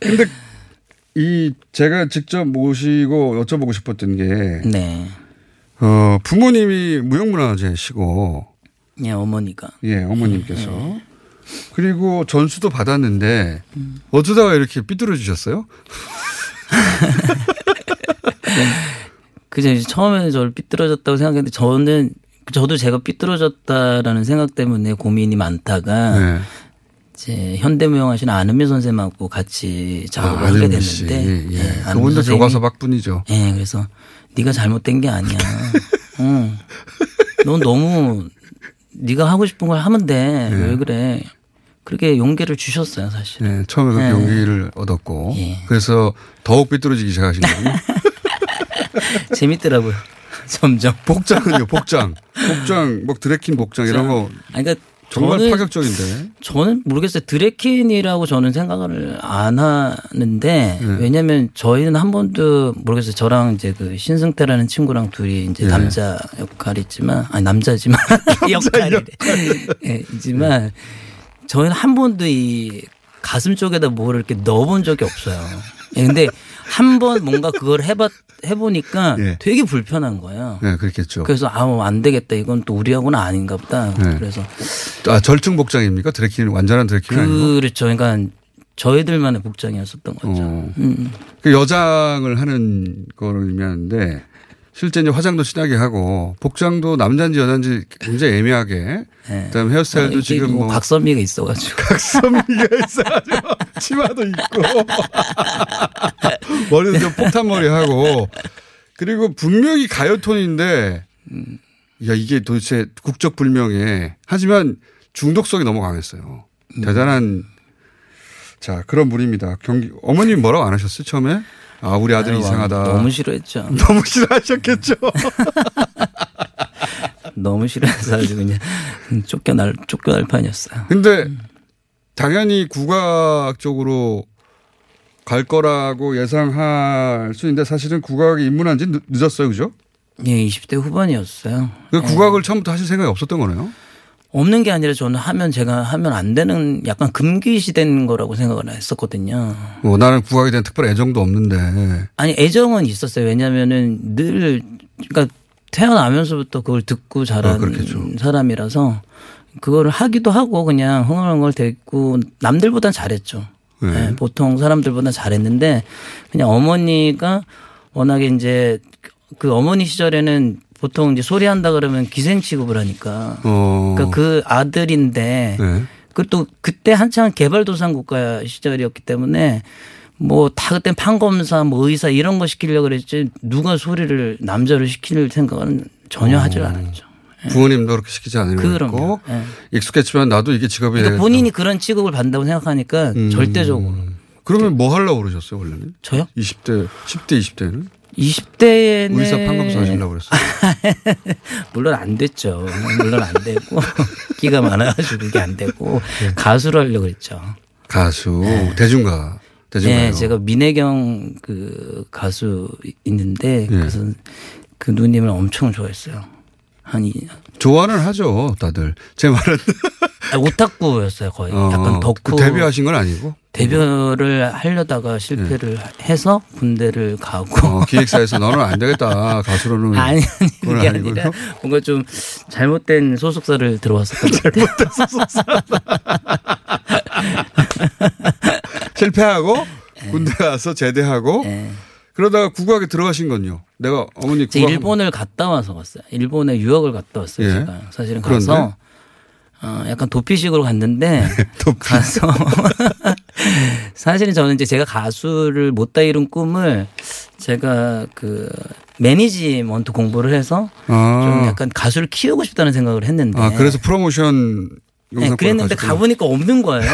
근데 제가 직접 모시고 여쭤보고 싶었던 게. 네. 부모님이 무형문화재시고. 예, 어머니가. 예, 어머님께서. 네. 그리고 전수도 받았는데, 어쩌다가 이렇게 삐뚤어지셨어요? 그죠. 처음에는 저를 삐뚤어졌다고 생각했는데, 저도 제가 삐뚤어졌다라는 생각 때문에 고민이 많다가. 네. 이제 현대무용하시는 안은미 선생님하고 같이 작업을 하게 됐는데 예, 예. 예, 그분도 교과서 박분이죠. 예, 그래서 네가 잘못된 게 아니야. 응. 넌 너무 네가 하고 싶은 걸 하면 돼. 예. 왜 그래? 그렇게 용기를 주셨어요, 사실. 네, 처음에 그렇게 네. 용기를 얻었고. 예. 그래서 더욱 삐뚤어지기 시작하신 거군요. 재밌더라고요. 점점. 복장은요, 복장. 복장, 뭐 드레킨 복장 이런 거. 아니, 그러니까 정말 저는, 파격적인데. 저는 모르겠어요. 드레킨이라고 저는 생각을 안 하는데 네. 왜냐하면 저희는 한 번도 모르겠어요. 저랑 이제 그 신승태라는 친구랑 둘이 이제 네. 남자 역할이지만, 아니 남자지만 역할이래. 네, 이지만. 네. 저희는 한 번도 이 가슴 쪽에다 뭐를 이렇게 넣어본 적이 없어요. 그런데 한 번 뭔가 그걸 해보니까 예. 되게 불편한 거예요. 네, 예, 그렇겠죠. 그래서 아우 안 되겠다. 이건 또 우리하고는 아닌가 보다. 예. 그래서 아 절충 복장입니까? 드레킨 완전한 드레킨 아니고? 그렇죠. 그러니까 저희들만의 복장이었었던 거죠. 그 여장을 하는 거를 의미하는데. 실제 이제 화장도 진하게 하고 복장도 남자인지 여자인지 굉장히 애매하게. 네. 그다음에 헤어스타일도 지금 뭐 각선미가 있어가지고. 각선미가 있어가지고 치마도 있고 머리도 좀 폭탄머리 하고 그리고 분명히 가요톤인데 야 이게 도대체 국적불명에 하지만 중독성이 너무 강했어요. 대단한 자 그런 분입니다. 경기 어머님 뭐라고 안 하셨어요 처음에? 아, 우리 아들이 이상하다. 너무 싫어했죠. 너무 싫어하셨겠죠. 너무 싫어해서 아주 그냥 쫓겨날 판이었어요. 근데 당연히 국악 쪽으로 갈 거라고 예상할 수 있는데 사실은 국악에 입문한 지 늦었어요. 그죠? 예, 20대 후반이었어요. 그러니까 국악을 처음부터 하실 생각이 없었던 거네요? 없는 게 아니라 저는 하면 제가 하면 안 되는 약간 금기시된 거라고 생각을 했었거든요. 뭐 나는 국악에 대한 특별 애정도 없는데. 아니 애정은 있었어요. 왜냐하면은 늘 그러니까 태어나면서부터 그걸 듣고 자란 사람이라서 그거를 하기도 하고 그냥 흥얼한 걸 듣고 남들보단 잘했죠. 네. 네, 보통 사람들보다 잘했는데 그냥 어머니가 워낙에 이제 그 어머니 시절에는 보통 이제 소리한다 그러면 기생 취급을 하니까 그러니까 그 아들인데 네. 그것도 그때 한창 개발도상 국가 시절이었기 때문에 뭐 다 그때 판검사 뭐 의사 이런 거 시키려고 그랬지 누가 소리를 남자로 시킬 생각은 전혀 하지 않았죠. 부모님도 그렇게 시키지 않으려고 네. 익숙했지만 나도 이게 직업이 그러니까 본인이 그런 취급을 받는다고 생각하니까 절대적으로. 그러면 뭐 하려고 그러셨어요 원래는? 저요? 20대 10대 20대는? 20대에는. 의사 판검사 하시려고 그랬어요. 물론 안 됐죠. 물론 안 되고. 끼가 많아가지고 그게 안 되고. 네. 가수를 하려고 그랬죠. 가수. 네. 대중가. 대중가. 네. 제가 민혜경 그 가수 있는데. 네. 그래서 그 누님을 엄청 좋아했어요. 아니. 좋아는 하죠. 다들. 제 말은. 아니, 오타쿠였어요. 거의. 약간 덕후. 그 데뷔하신 건 아니고? 대변을 하려다가 실패를 네. 해서 군대를 가고. 기획사에서 너는 안 되겠다. 가수로는. 아니 그게 아니라 뭔가 좀 잘못된 소속사를 들어왔었던 것 같아요. 잘못된 소속사. 실패하고 네. 군대 가서 제대하고 네. 그러다가 국악에 들어가신 건요. 내가 어머니 국악. 일본을 갔다 와서 갔어요. 일본에 유학을 갔다 왔어요. 네. 제가 사실은 가서. 그런데? 약간 도피식으로 갔는데 도피. 가서 사실은 저는 이제 제가 가수를 못다 이룬 꿈을 제가 그 매니지먼트 공부를 해서 좀 약간 가수를 키우고 싶다는 생각을 했는데 아 그래서 프로모션 네, 그랬는데 가지고. 가보니까 없는 거예요.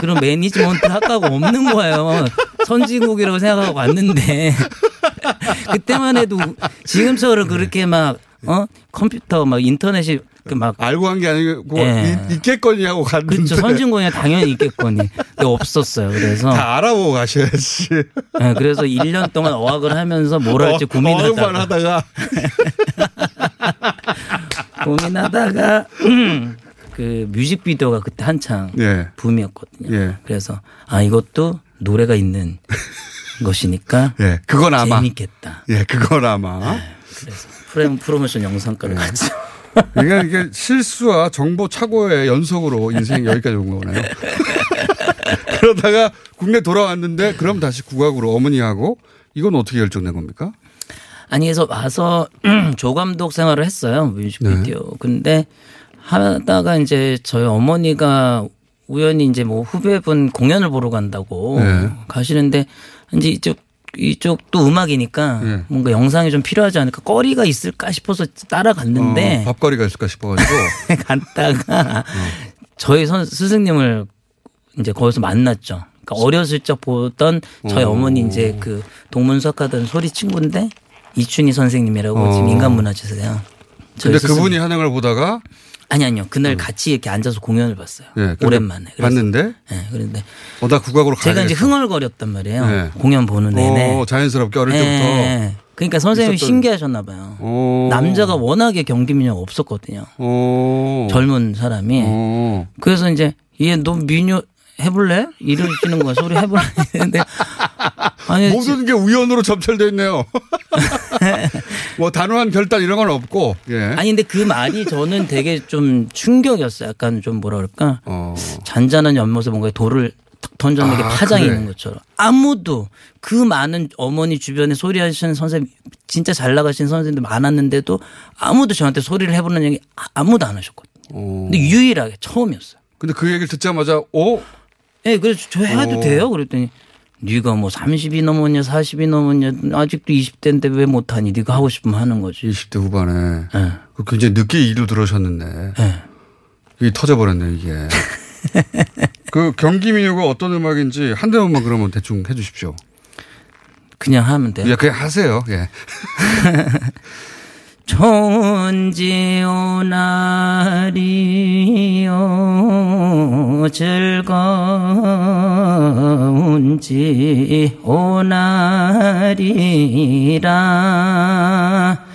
그런 매니지먼트 학과가 없는 거예요. 선진국이라고 생각하고 왔는데 그때만 해도 지금처럼 그렇게 막 컴퓨터 막 인터넷이 그 막 알고 한 게 아니고 예. 있겠거니 하고 갔는데 그렇죠. 선진국에 당연히 있겠거니. 근데 없었어요. 그래서 다 알아보고 가셔야지. 네, 그래서 1년 동안 어학을 하면서 뭘 할지 고민하다가 그 뮤직비디오가 그때 한창 예. 붐이었거든요. 예. 그래서 아 이것도 노래가 있는 것이니까 예. 그건 아마 재밌겠다. 예, 그건 아마. 네, 그래서 프로모션 영상과를 같이. 그러니까 이게 실수와 정보 착오의 연속으로 인생 여기까지 온 거네요. 그러다가 국내 돌아왔는데 그럼 다시 국악으로 어머니하고 이건 어떻게 결정된 겁니까? 아니 그래서 와서 조감독 생활을 했어요. 뮤직비디오. 네. 근데 하다가 이제 저희 어머니가 우연히 이제 뭐 후배분 공연을 보러 간다고 네. 가시는데 이제 이쪽도 음악이니까 네. 뭔가 영상이 좀 필요하지 않을까 거리가 있을까 싶어서 따라갔는데 밥거리가 있을까 싶어가지고 갔다가 저희 스승님을 이제 거기서 만났죠. 그러니까 어렸을 적 보던 저희 어머니 이제 그 동문수학하던 소리 친구인데 이춘희 선생님이라고 지금 인간문화재세요. 근데 그분이 하는 걸 보다가 아니요. 그날 같이 이렇게 앉아서 공연을 봤어요. 네, 오랜만에. 봤는데? 네. 그런데. 나 국악으로 가야겠다. 제가 이제 흥얼거렸단 말이에요. 네. 공연 보는 내내. 자연스럽게 어릴 때부터. 네. 그러니까 선생님이 신기하셨나 봐요. 남자가 워낙에 경기민요가 없었거든요. 젊은 사람이. 그래서 이제 얘 너 민요 해볼래? 이러시는 거야. 소리 해볼래? 근데 아니, 모든 게 우연으로 점철되어 있네요. 뭐 단호한 결단 이런 건 없고. 예. 아니 근데 그 말이 저는 되게 좀 충격이었어요. 약간 좀 뭐라 그럴까. 잔잔한 연못에 뭔가 돌을 탁 던졌는데 파장이 있는 것처럼. 아무도 그 많은 어머니 주변에 소리 하시는 선생님 진짜 잘 나가시는 선생님들 많았는데도 아무도 저한테 소리를 해보는 얘기 아무도 안 하셨거든요. 근데 유일하게 처음이었어요. 근데 그 얘기를 듣자마자 네, 그래서 저 해도 돼요? 그랬더니 네가 뭐 30이 넘었냐 40이 넘었냐 아직도 20대인데 왜 못하니 네가 하고 싶으면 하는 거지. 20대 후반에 네. 굉장히 늦게 일로 들어오셨는데 네. 이게 터져버렸네 이게. 그 경기민요가 어떤 음악인지 한 대만 그러면 대충 해 주십시오. 그냥 하면 돼요? 예, 그냥 하세요. 예. 존지오나리요 즐거운지오나리라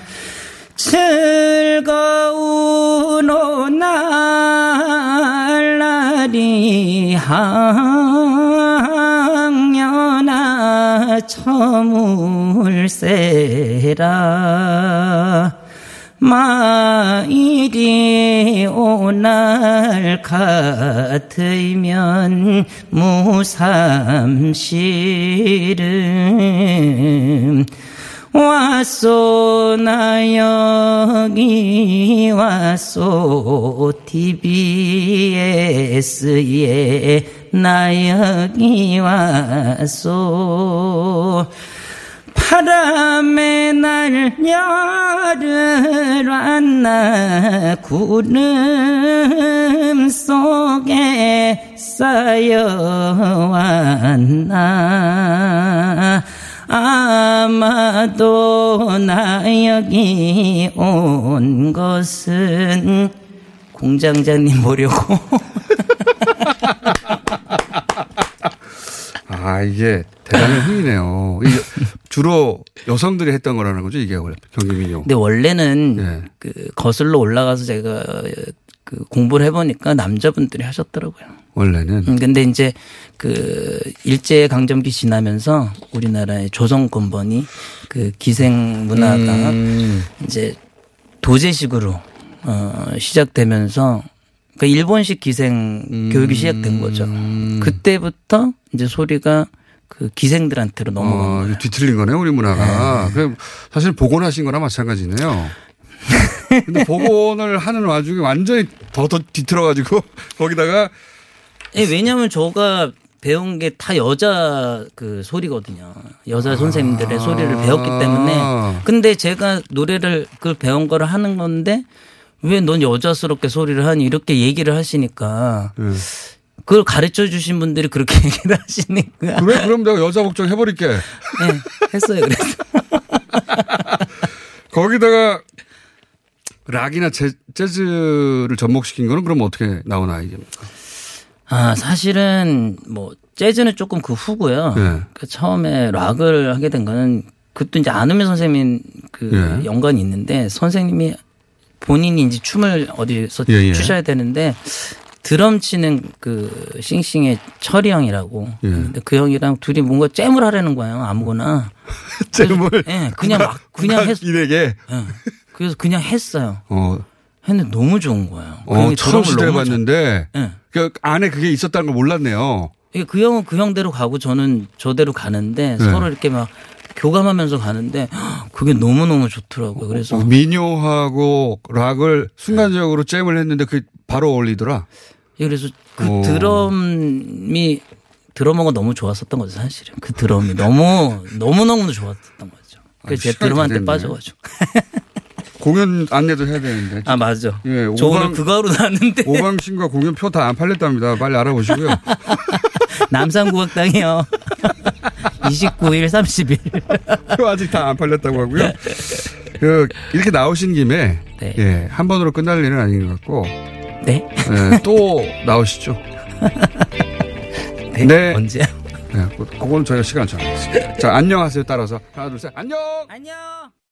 즐거운 오날날이 향연아 처물세라 마이리 오날 같으면 무삼시름 왔소 나 여기 왔소 TBS에 나 여기 왔소 바람에 날 열을 안나 구름 속에 쌓여왔나 아마도 나 여기 온 것은 공장장님 보려고. 이게 대단한 흥이네요. 주로 여성들이 했던 거라는 거죠, 이게 경기민요. 근데 원래는 그 거슬러 올라가서 제가 그 공부를 해보니까 남자분들이 하셨더라고요. 원래는. 근데 이제 그 일제 강점기 지나면서 우리나라의 조선권번이 그 기생 문화가 이제 도제식으로 시작되면서. 그러니까 일본식 기생 교육이 시작된 거죠. 그때부터 이제 소리가 그 기생들한테로 넘어간 거예요. 뒤틀린 거네요, 우리 문화가. 네. 사실 복원하신 거나 마찬가지네요. 근데 복원을 하는 와중에 완전히 더 뒤틀어가지고 거기다가. 네, 왜냐하면 제가 배운 게 다 여자 그 소리거든요. 여자 선생님들의 소리를 배웠기 때문에. 근데 제가 노래를 그 배운 거를 하는 건데. 왜 넌 여자스럽게 소리를 하니 이렇게 얘기를 하시니까 그걸 가르쳐 주신 분들이 그렇게 얘기를 하시니까 그래 그럼 내가 여자 걱정 해버릴게. 네, 했어요. 그래서 거기다가 락이나 재즈를 접목시킨 거는 그럼 어떻게 나온 아이디입니까? 사실은 뭐 재즈는 조금 그 후고요. 네. 그 처음에 락을 하게 된 거는 그것도 이제 안은미 선생님 그 네. 연관이 있는데 선생님이 본인이 이제 춤을 어디서 추셔야 되는데 드럼 치는 그 싱싱의 철이 형이라고 근데 그 형이랑 둘이 뭔가 잼을 하려는 거예요 아무거나. 잼을? 네, 그냥 막 그냥 했어요. 이래게. 네, 그래서 그냥 했어요. 했는데 너무 좋은 거예요. 처음 시도해봤는데 네. 그 안에 그게 있었다는 걸 몰랐네요. 그 형은 그 형대로 가고 저는 저대로 가는데 네. 서로 이렇게 막. 교감하면서 가는데 그게 너무너무 좋더라고요. 그래서 민요하고 락을 순간적으로 잼을 했는데 그게 바로 어울리더라. 그래서 그 드럼이 드러머가 너무 좋았었던 거죠 사실은. 그 드럼이 너무 좋았었던 거죠. 그래서 제 드럼한테 빠져가지고. 공연 안내도 해야 되는데. 진짜. 아 맞아. 예, 저 오늘 그거 하러 나왔는데. 오방신과 공연표 다 안 팔렸답니다. 빨리 알아보시고요. 남산국악당이요. 29일, 30일. 표 아직 다 안 팔렸다고 하고요. 그 이렇게 나오신 김에 네. 예, 한 번으로 끝날 일은 아닌 것 같고. 네. 예, 또 나오시죠. 네. 네. 언제요? 네, 그건 저희가 시간 정했습니다. 자 안녕하세요 따라서 하나 둘 셋 안녕. 안녕.